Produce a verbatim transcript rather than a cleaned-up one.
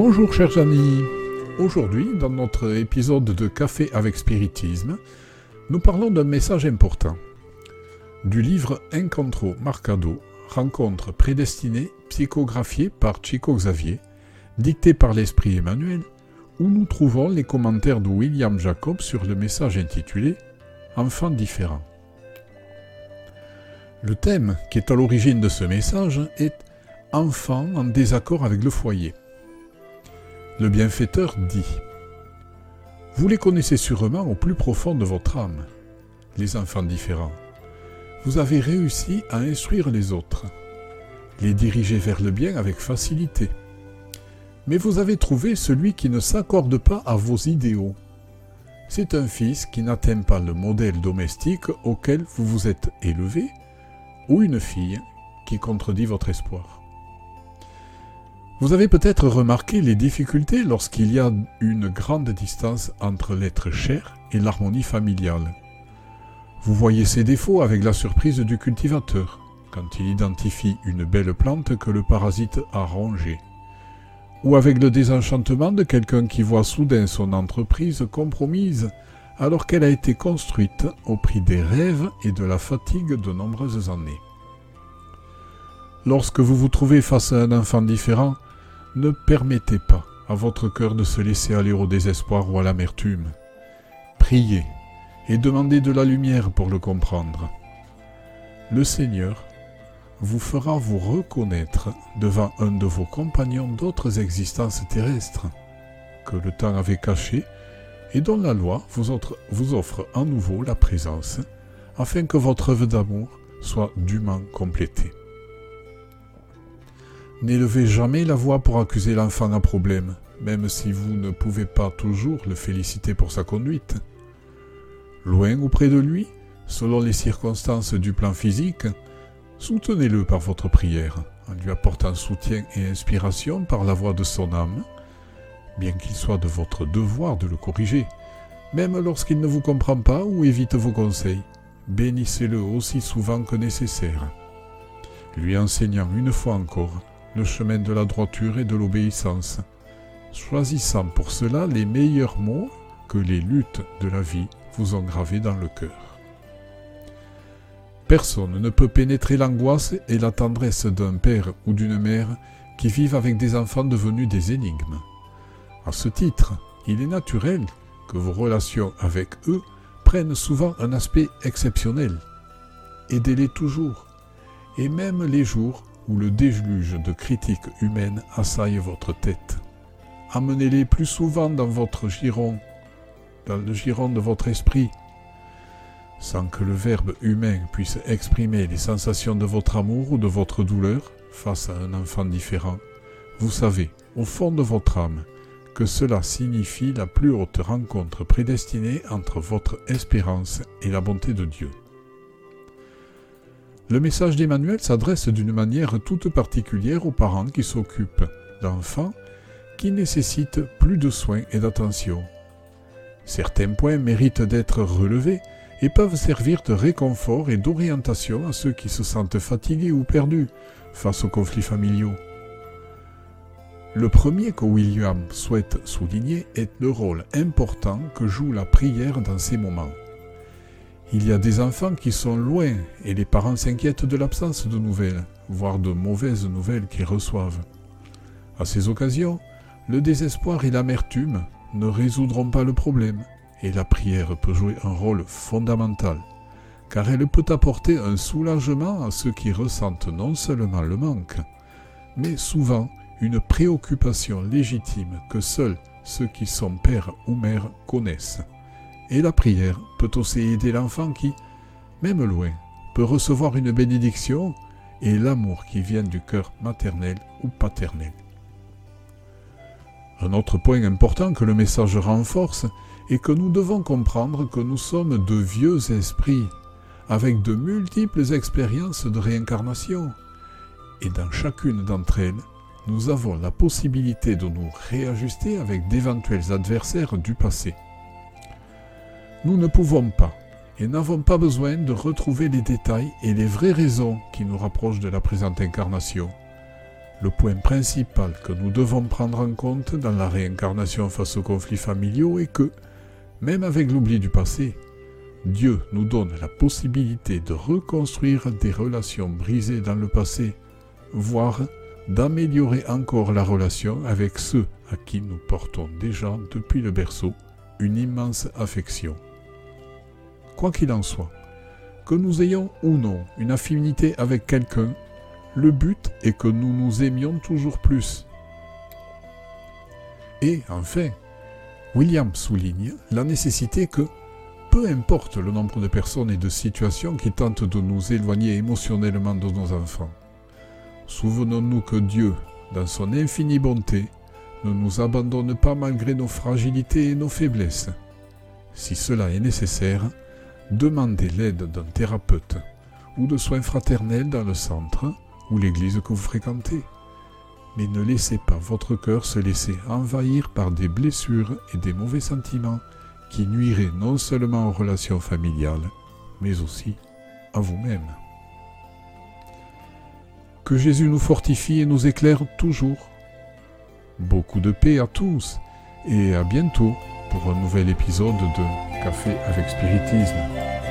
Bonjour chers amis, aujourd'hui dans notre épisode de Café avec Spiritisme, nous parlons d'un message important, du livre Incontro Marcado, rencontre prédestinée psychographiée par Chico Xavier, dictée par l'esprit Emmanuel, où nous trouvons les commentaires de William Jacob sur le message intitulé « Enfants différents ». Le thème qui est à l'origine de ce message est « Enfants en désaccord avec le foyer ». Le bienfaiteur dit « Vous les connaissez sûrement au plus profond de votre âme, les enfants différents. Vous avez réussi à instruire les autres, les diriger vers le bien avec facilité. Mais vous avez trouvé celui qui ne s'accorde pas à vos idéaux. C'est un fils qui n'atteint pas le modèle domestique auquel vous vous êtes élevé, ou une fille qui contredit votre espoir. » Vous avez peut-être remarqué les difficultés lorsqu'il y a une grande distance entre l'être cher et l'harmonie familiale. Vous voyez ces défauts avec la surprise du cultivateur, quand il identifie une belle plante que le parasite a rongée, ou avec le désenchantement de quelqu'un qui voit soudain son entreprise compromise alors qu'elle a été construite au prix des rêves et de la fatigue de nombreuses années. Lorsque vous vous trouvez face à un enfant différent, ne permettez pas à votre cœur de se laisser aller au désespoir ou à l'amertume. Priez et demandez de la lumière pour le comprendre. Le Seigneur vous fera vous reconnaître devant un de vos compagnons d'autres existences terrestres, que le temps avait cachées et dont la loi vous offre à nouveau la présence, afin que votre œuvre d'amour soit dûment complétée. N'élevez jamais la voix pour accuser l'enfant à problème, même si vous ne pouvez pas toujours le féliciter pour sa conduite. Loin ou près de lui, selon les circonstances du plan physique, soutenez-le par votre prière, en lui apportant soutien et inspiration par la voix de son âme, bien qu'il soit de votre devoir de le corriger, même lorsqu'il ne vous comprend pas ou évite vos conseils. Bénissez-le aussi souvent que nécessaire, lui enseignant une fois encore le chemin de la droiture et de l'obéissance, choisissant pour cela les meilleurs mots que les luttes de la vie vous ont gravés dans le cœur. Personne ne peut pénétrer l'angoisse et la tendresse d'un père ou d'une mère qui vivent avec des enfants devenus des énigmes. À ce titre, il est naturel que vos relations avec eux prennent souvent un aspect exceptionnel. Aidez-les toujours, et même les jours où le déluge de critiques humaines assaille votre tête. Amenez-les plus souvent dans votre giron, dans le giron de votre esprit, sans que le verbe humain puisse exprimer les sensations de votre amour ou de votre douleur face à un enfant différent. Vous savez, au fond de votre âme, que cela signifie la plus haute rencontre prédestinée entre votre espérance et la bonté de Dieu. Le message d'Emmanuel s'adresse d'une manière toute particulière aux parents qui s'occupent d'enfants qui nécessitent plus de soins et d'attention. Certains points méritent d'être relevés et peuvent servir de réconfort et d'orientation à ceux qui se sentent fatigués ou perdus face aux conflits familiaux. Le premier que William souhaite souligner est le rôle important que joue la prière dans ces moments. Il y a des enfants qui sont loin et les parents s'inquiètent de l'absence de nouvelles, voire de mauvaises nouvelles qu'ils reçoivent. À ces occasions, le désespoir et l'amertume ne résoudront pas le problème et la prière peut jouer un rôle fondamental, car elle peut apporter un soulagement à ceux qui ressentent non seulement le manque, mais souvent une préoccupation légitime que seuls ceux qui sont pères ou mères connaissent. Et la prière peut aussi aider l'enfant qui, même loin, peut recevoir une bénédiction et l'amour qui vient du cœur maternel ou paternel. Un autre point important que le message renforce est que nous devons comprendre que nous sommes de vieux esprits, avec de multiples expériences de réincarnation. Et dans chacune d'entre elles, nous avons la possibilité de nous réajuster avec d'éventuels adversaires du passé. Nous ne pouvons pas et n'avons pas besoin de retrouver les détails et les vraies raisons qui nous rapprochent de la présente incarnation. le point principal que nous devons prendre en compte dans la réincarnation face aux conflits familiaux est que, même avec l'oubli du passé, Dieu nous donne la possibilité de reconstruire des relations brisées dans le passé, voire d'améliorer encore la relation avec ceux à qui nous portons déjà, depuis le berceau, une immense affection. Quoi qu'il en soit, que nous ayons ou non une affinité avec quelqu'un, le but est que nous nous aimions toujours plus. Et enfin, William souligne la nécessité que, peu importe le nombre de personnes et de situations qui tentent de nous éloigner émotionnellement de nos enfants, souvenons-nous que Dieu, dans son infinie bonté, ne nous abandonne pas malgré nos fragilités et nos faiblesses. Si cela est nécessaire, demandez l'aide d'un thérapeute ou de soins fraternels dans le centre ou l'église que vous fréquentez. Mais ne laissez pas votre cœur se laisser envahir par des blessures et des mauvais sentiments qui nuiraient non seulement aux relations familiales, mais aussi à vous-même. Que Jésus nous fortifie et nous éclaire toujours. Beaucoup de paix à tous et à bientôt pour un nouvel épisode de Café avec Spiritisme.